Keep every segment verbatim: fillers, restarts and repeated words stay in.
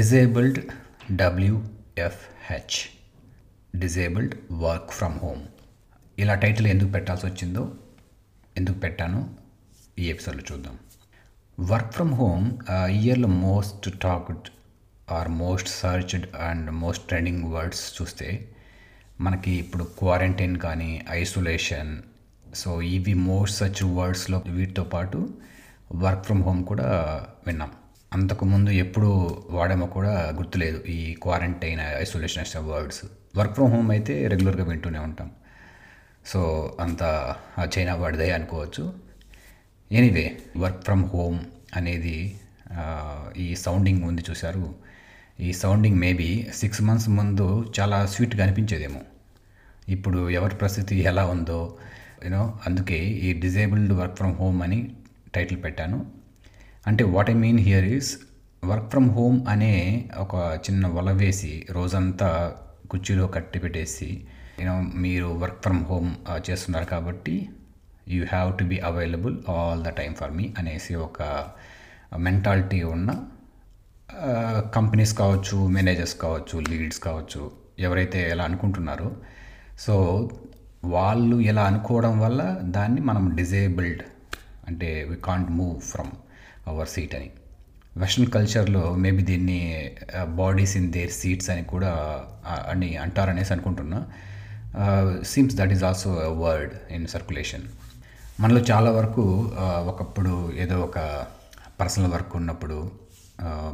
disabled WFH, disabled work from home. ఇలా title ఎందుకు పెట్టాల్సి వచ్చిందో, ఎందుకు పెట్టానో ఈ ఎపిసోడ్లో చూద్దాం. వర్క్ ఫ్రమ్ హోమ్ ఇయర్లో most talked or most searched and most trending words చూస్తే మనకి ఇప్పుడు క్వారంటైన్ కానీ ఐసోలేషన్, సో ఇవి మోస్ట్ సర్చ్ వర్డ్స్లో వీటితో పాటు వర్క్ ఫ్రమ్ హోమ్ కూడా విన్నాం. అంతకుముందు ఎప్పుడు వాడామో కూడా గుర్తులేదు ఈ క్వారంటైన్ ఐసోలేషన్ అనే వర్డ్స్. వర్క్ ఫ్రమ్ హోమ్ అయితే రెగ్యులర్గా వింటూనే ఉంటాం, సో అంత చైనా వాడిదే అనుకోవచ్చు. ఎనీవే, వర్క్ ఫ్రమ్ హోమ్ అనేది ఈ సౌండింగ్ ఉంది చూశారు, ఈ సౌండింగ్ మేబీ సిక్స్ మంత్స్ ముందు చాలా స్వీట్గా అనిపించేదేమో, ఇప్పుడు ఎవరి పరిస్థితి ఎలా ఉందో యూనో. అందుకే ఈ డిజేబుల్డ్ వర్క్ ఫ్రమ్ హోమ్ అని టైటిల్ పెట్టాను. అంటే what I mean here is, work from home అనే ఒక చిన్న వల వేసి రోజంతా కుర్చీలో కట్టి పెట్టేసి యూనో మీరు వర్క్ ఫ్రమ్ హోమ్ చేస్తున్నారు కాబట్టి you have to be available all the time for me అనేసి ఒక మెంటాలిటీ ఉన్న కంపెనీస్ కావచ్చు, మేనేజర్స్ కావచ్చు, లీడ్స్ కావచ్చు, ఎవరైతే ఎలా అనుకుంటున్నారో, సో వాళ్ళు ఎలా అనుకోవడం వల్ల దాన్ని మనం డిజేబుల్డ్ అంటే we can't move from our seat అని. వెస్ట్రన్ కల్చర్లో మేబీ దీన్ని బాడీస్ ఇన్ దేర్ సీట్స్ అని కూడా అని అంటారనేసి అనుకుంటున్నా. Seems that is also a word in circulation. మనలో చాలా వరకు ఒకప్పుడు ఏదో ఒక పర్సనల్ వర్క్ ఉన్నప్పుడు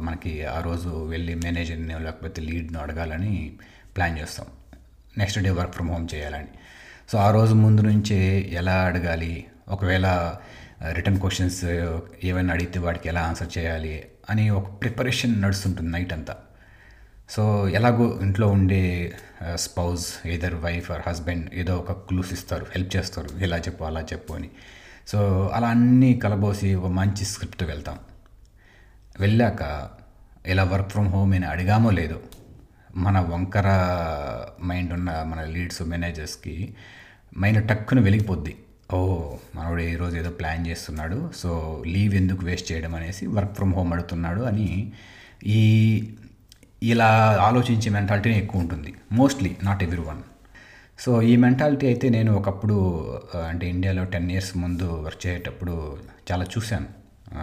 మనకి ఆ రోజు వెళ్ళి మేనేజర్ని లేకపోతే లీడ్ని అడగాలని ప్లాన్ చేస్తాం, next day work from home చేయాలని. సో ఆ రోజు ముందు నుంచే ఎలా అడగాలి, ఒకవేళ రిటర్న్ క్వశ్చన్స్ ఏమైనా అడిగితే వాటికి ఎలా ఆన్సర్ చేయాలి అని ఒక ప్రిపరేషన్ నడుస్తుంటుంది నైట్ అంతా. సో ఎలాగో ఇంట్లో ఉండే spouse, either wife or husband ఏదో ఒక క్లూస్ ఇస్తారు, హెల్ప్ చేస్తారు, ఇలా చెప్పు అలా చెప్పు అని. సో అలా అన్నీ కలబోసి ఒక మంచి స్క్రిప్ట్ వెళ్తాం. వెళ్ళాక ఇలా వర్క్ ఫ్రమ్ హోమ్ అని అడిగామో లేదో మన వంకర మైండ్ ఉన్న మన లీడ్స్ మేనేజర్స్కి మైండ్ టక్కున వెలిగిపోద్ది, ఓ మనోడు ఈరోజు ఏదో ప్లాన్ చేస్తున్నాడు, సో లీవ్ ఎందుకు వేస్ట్ చేయడం అనేసి వర్క్ ఫ్రమ్ హోమ్ అడుగుతున్నాడు అని ఈ ఇలా ఆలోచించే మెంటాలిటీనే ఎక్కువ ఉంటుంది mostly, not every one. So ఈ మెంటాలిటీ అయితే నేను ఒకప్పుడు అంటే ఇండియాలో టెన్ ఇయర్స్ ముందు వర్క్ చేసేటప్పుడు చాలా చూశాను.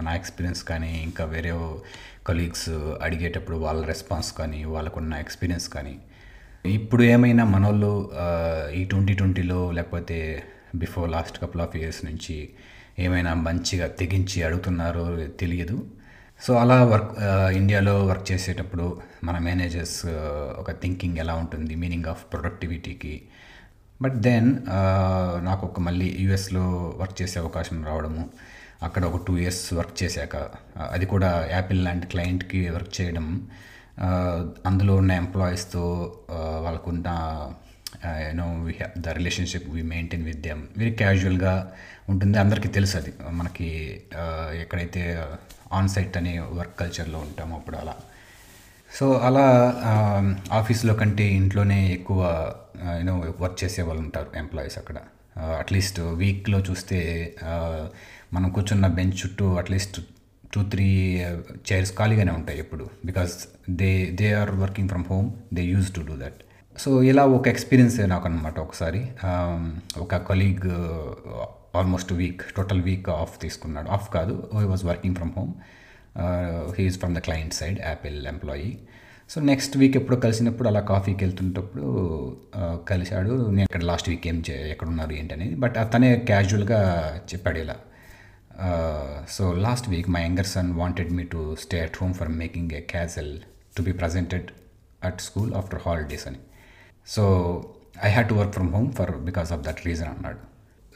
నా ఎక్స్పీరియన్స్ కానీ ఇంకా వేరే కలీగ్స్ అడిగేటప్పుడు వాళ్ళ రెస్పాన్స్ కానీ వాళ్ళకున్న ఎక్స్పీరియన్స్ కానీ. ఇప్పుడు ఏమైనా మనోళ్ళు ఈ ట్వంటీ ట్వంటీలో లేకపోతే before last couple of years నుంచి ఏమైనా మంచిగా తెగించి అడుగుతున్నారో తెలియదు. సో అలా వర్క్ ఇండియాలో వర్క్ చేసేటప్పుడు మన మేనేజర్స్ ఒక థింకింగ్ ఎలా ఉంటుంది, మీనింగ్ ఆఫ్ ప్రొడక్టివిటీకి. బట్ దెన్ నాకు ఒక మళ్ళీ యూఎస్లో వర్క్ చేసే అవకాశం రావడము, అక్కడ ఒక టూ ఇయర్స్ వర్క్ చేశాక, అది కూడా యాపిల్ లాంటి క్లయింట్కి వర్క్ చేయడం, అందులో ఉన్న ఎంప్లాయీస్తో వాళ్ళకున్న you know we have the relationship we maintain with them very క్యాజువల్గా ఉంటుంది. అందరికీ తెలుసు అది, మనకి ఎక్కడైతే ఆన్సైట్ అనే వర్క్ కల్చర్లో ఉంటామో అప్పుడు అలా. సో అలా ఆఫీస్లో కంటే ఇంట్లోనే ఎక్కువ యూనో వర్క్ చేసే వాళ్ళు ఉంటారు ఎంప్లాయీస్ అక్కడ. అట్లీస్ట్ వీక్లో చూస్తే మనం కూర్చున్న బెంచ్ చుట్టూ అట్లీస్ట్ టూ త్రీ చైర్స్ ఖాళీగానే ఉంటాయి ఎప్పుడు, because they they are working from home, they use to do that. So ఇలా ఒక ఎక్స్పీరియన్స్ నాకు అనమాట. ఒకసారి ఒక colleague almost week, total week off తీసుకున్నాడు. ఆఫ్ కాదు, he was working from home, he is from the client side, Apple employee. So next week ఎప్పుడో కలిసినప్పుడు అలా కాఫీకి వెళ్తుంటప్పుడు కలిశాడు. నేను ఇక్కడ లాస్ట్ వీక్ ఏం చే ఎక్కడున్నారు ఏంటి అనేది, బట్ తనే క్యాజువల్గా చెప్పాడు ఇలా, so last week my younger son wanted me to stay at home for making a castle to be presented at school after holidays అని. So I had to work from home for because of that reason అన్నాడు.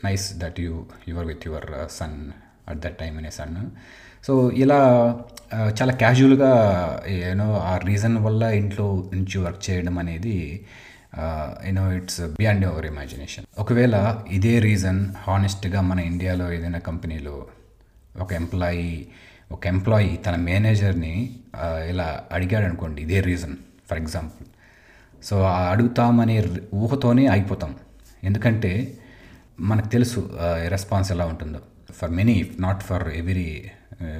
Nice that you your with your son at that time అనేసి అన్నాను. So ఇలా చాలా క్యాజువల్గా you know ఆ reason వల్ల ఇంట్లో నుంచి వర్క్ చేయడం అనేది you know it's beyond your imagination. ఒకవేళ ఇదే రీజన్ హానెస్ట్గా మన ఇండియాలో ఏదైనా కంపెనీలో ఒక ఎంప్లాయీ ఒక ఎంప్లాయీ తన మేనేజర్ని ఇలా అడిగాడు అనుకోండి, ఇదే రీజన్ ఫర్ ఎగ్జాంపుల్. సో అడుగుతామనే ఊహతోనే ఆగిపోతాం, ఎందుకంటే మనకు తెలుసు రెస్పాన్స్ ఎలా ఉంటుందో. For many, if not for every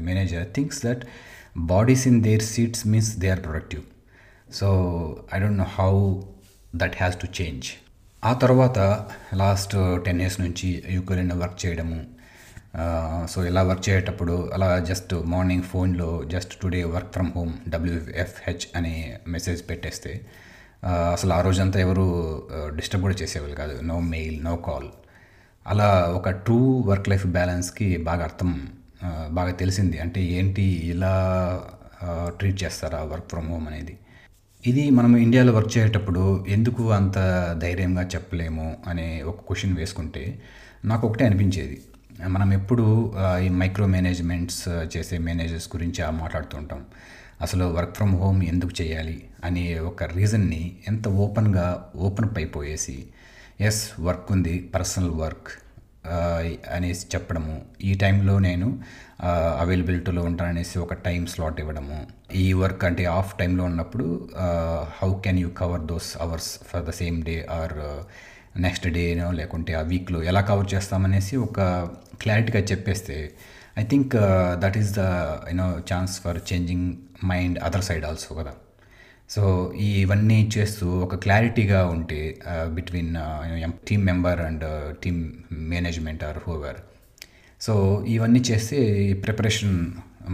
manager thinks that bodies in their seats means they are productive. So I don't know how that has to change. ఆ తర్వాత లాస్ట్ టెన్ ఇయర్స్ నుంచి యూక్రెయిన్ వర్క్ చేయడము. So ఇలా work చేసేటప్పుడు అలా just morning ఫోన్లో just today work from home WFH అనే message పెట్టేస్తే అసలు ఆ రోజంతా ఎవరు డిస్టర్బ్ కూడా చేసేవాళ్ళు కాదు. No mail, no call. అలా ఒక ట్రూ వర్క్ లైఫ్ బ్యాలెన్స్కి బాగా అర్థం బాగా తెలిసింది. అంటే ఏంటి ఇలా ట్రీట్ చేస్తారా వర్క్ ఫ్రమ్ హోమ్ అనేది. ఇది మనం ఇండియాలో వర్క్ చేసేటప్పుడు ఎందుకు అంత ధైర్యంగా చెప్పలేము అనే ఒక క్వశ్చన్ వేసుకుంటే నాకు ఒకటే అనిపించేది. మనం ఎప్పుడు ఈ మైక్రో మేనేజ్మెంట్స్ చేసే మేనేజర్స్ గురించి మాట్లాడుతుంటాం. అసలు వర్క్ ఫ్రమ్ హోమ్ ఎందుకు చేయాలి అనే ఒక రీజన్ని ఎంత ఓపెన్గా ఓపెన్ అప్ అయిపోయేసి ఎస్ వర్క్ ఉంది, పర్సనల్ వర్క్ అనేసి చెప్పడము, ఈ టైంలో నేను అవైలబిలిటీలో ఉంటాననేసి ఒక టైం స్లాట్ ఇవ్వడము, ఈ వర్క్ అంటే ఆఫ్ టైంలో ఉన్నప్పుడు how can you cover those hours for the same day or next డేనో లేకుంటే ఆ వీక్లో ఎలా కవర్ చేస్తామనేసి ఒక క్లారిటీగా చెప్పేస్తే I think that is the you know chance for changing mind other side also కదా. సో ఇవన్నీ చేస్తూ ఒక క్లారిటీగా ఉంటే between team member and team management or whoever. So ఇవన్నీ చేస్తే ప్రిపరేషన్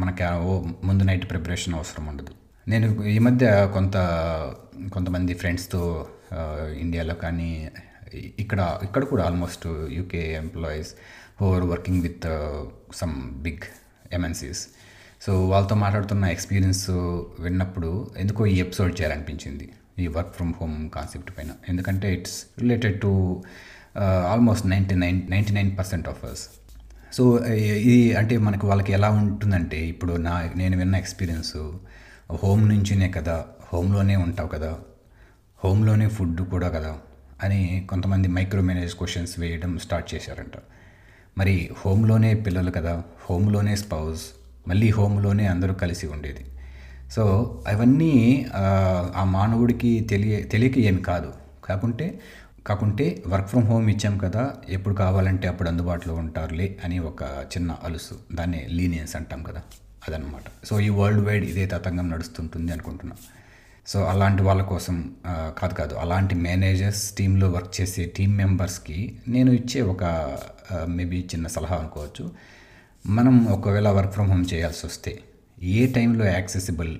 మనకి ముందు నైట్ ప్రిపరేషన్ అవసరం ఉండదు. నేను ఈ మధ్య కొంత కొంతమంది ఫ్రెండ్స్తో ఇండియాలో కానీ ఇక్కడ ఇక్కడ కూడా almost UK employees who are working with some big MNCs, so వాళ్ళతో మాట్లాడుతున్న ఎక్స్పీరియన్స్ విన్నప్పుడు ఎందుకో ఈ ఎపిసోడ్ చేయాలనిపించింది ఈ వర్క్ ఫ్రమ్ హోమ్ కాన్సెప్ట్ పైన. ఎందుకంటే it's related to almost ninety nine ninety nine percent of us. So ఇది అంటే మనకు వాళ్ళకి ఎలా ఉంటుందంటే ఇప్పుడు నా నేను విన్న ఎక్స్పీరియన్స్ హోమ్ నుంచినే కదా, హోమ్లోనే ఉంటావు కదా, హోమ్లోనే ఫుడ్ కూడా కదా అని కొంతమంది మైక్రో మేనేజ్ క్వశ్చన్స్ వేయడం స్టార్ట్ చేశారంట. మరి హోమ్లోనే పిల్లలు కదా, హోమ్లోనే స్పౌస్, మళ్ళీ హోమ్లోనే అందరూ కలిసి ఉండేది. సో అవన్నీ ఆ మానవుడికి తెలియ తెలియక ఏమి కాదు. కాకుంటే కాకుంటే వర్క్ ఫ్రమ్ హోమ్ ఇచ్చాం కదా, ఎప్పుడు కావాలంటే అప్పుడు అందుబాటులో ఉంటారులే అని ఒక చిన్న అలుసు, దాన్ని లీనియన్స్ అంటాం కదా, అదనమాట. సో ఈ వరల్డ్ వైడ్ ఇదే తతంగం నడుస్తుంటుంది అనుకుంటున్నాం. సో అలాంటి వాళ్ళ కోసం కాదు కాదు అలాంటి మేనేజర్స్ టీంలో వర్క్ చేసే టీం మెంబర్స్కి నేను ఇచ్చే ఒక మేబీ చిన్న సలహా అనుకోవచ్చు. మనం ఒకవేళ వర్క్ ఫ్రమ్ హోమ్ చేయాల్సి వస్తే ఏ టైంలో accessible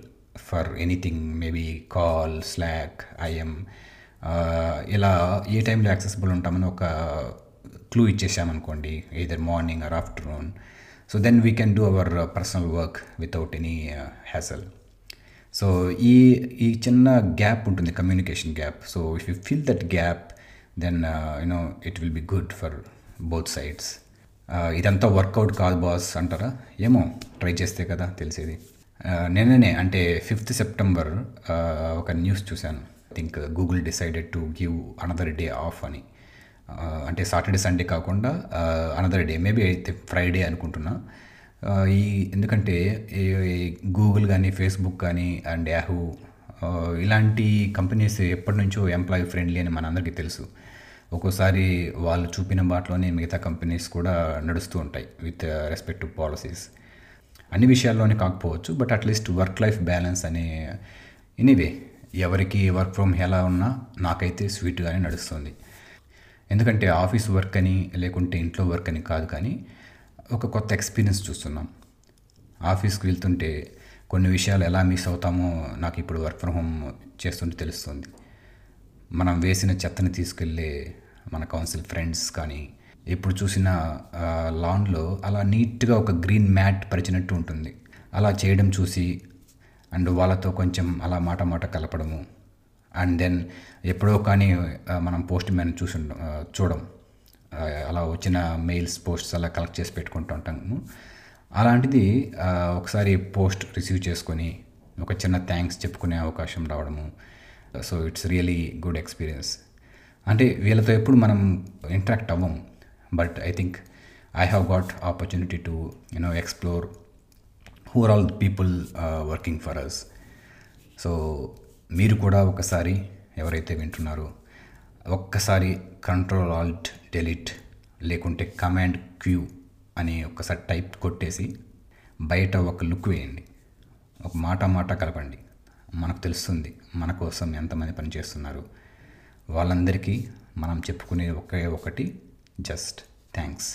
for anything, maybe call, Slack, IM, ఇలా ఏ టైంలో యాక్సెసిబుల్ ఉంటామని ఒక క్లూ ఇచ్చేసామనుకోండి, either morning or afternoon. So then we can do our personal work without any hassle. So ఈ ఈ చిన్న గ్యాప్ ఉంటుంది, communication gap. So if you feel that gap then you know it will be good for both sides. ఇదంతా work out కాదు boss అంటారా ఏమో, try చేస్తే కదా తెలిసేది. నిన్ననే అంటే ఫిఫ్త్ సెప్టెంబర్ ఒక న్యూస్ చూశాను. I think Google decided to give another day off అని. అంటే సాటర్డే సండే కాకుండా అనదర్ డే, మేబీ అయితే ఫ్రైడే అనుకుంటున్నా. ఈ ఎందుకంటే గూగుల్ కానీ ఫేస్బుక్ కానీ అండ్ యాహూ ఇలాంటి కంపెనీస్ ఎప్పటి నుంచో ఎంప్లాయీ ఫ్రెండ్లీ అని మనందరికీ తెలుసు. ఒక్కోసారి వాళ్ళు చూపిన బాటలోనే మిగతా కంపెనీస్ కూడా నడుస్తూ ఉంటాయి విత్ రెస్పెక్ట్ టు పాలసీస్. అన్ని విషయాల్లోనే కాకపోవచ్చు, but at least work life balance అనే ఎనీవే ఎవరికి వర్క్ ఫ్రమ్ ఎలా ఉన్నా నాకైతే స్వీట్గానే నడుస్తుంది. ఎందుకంటే ఆఫీస్ వర్క్ అని లేకుంటే ఇంట్లో వర్క్ అని కాదు, కానీ ఒక కొత్త ఎక్స్పీరియన్స్ చూస్తున్నాం. ఆఫీస్కి వెళ్తుంటే కొన్ని విషయాలు ఎలా మిస్ అవుతామో నాకు ఇప్పుడు వర్క్ ఫ్రమ్ హోమ్ చేస్తుంటే తెలుస్తుంది. మనం వేసిన చెత్తని తీసుకెళ్ళే మన కౌన్సిల్ ఫ్రెండ్స్ కానీ ఎప్పుడు చూసిన లాన్లో అలా నీట్గా ఒక గ్రీన్ మ్యాట్ పరిచినట్టు ఉంటుంది. అలా చేయడం చూసి అండ్ వాళ్ళతో కొంచెం అలా మాట మాట కలపడము, అండ్ దెన్ ఎప్పుడో కానీ మనం పోస్ట్ మ్యాన్ చూసి చూడం, అలా వచ్చిన మెయిల్స్ పోస్ట్స్ అలా కలెక్ట్ చేసి పెట్టుకుంటూ ఉంటాము. అలాంటిది ఒకసారి పోస్ట్ రిసీవ్ చేసుకొని ఒక చిన్న థ్యాంక్స్ చెప్పుకునే అవకాశం రావడము. So it's really good experience. అంటే వీళ్ళతో ఎప్పుడు మనం ఇంటరాక్ట్ అవ్వము, but I think I have got opportunity to you know explore who are all the people working for us. So మీరు కూడా ఒకసారి ఎవరైతే వింటున్నారో ఒక్కసారి కంట్రోల్ ఆల్ట్ డెలీట్ లేకుంటే కమాండ్ క్యూ అని ఒక్కసారి టైప్ కొట్టేసి బయట ఒక లుక్ వేయండి. ఒక మాట మాట కలపండి. మనకు తెలుస్తుంది మన కోసం ఎంతమంది పనిచేస్తున్నారు. వాళ్ళందరికీ మనం చెప్పుకునే ఒకే ఒకటి జస్ట్ థ్యాంక్స్.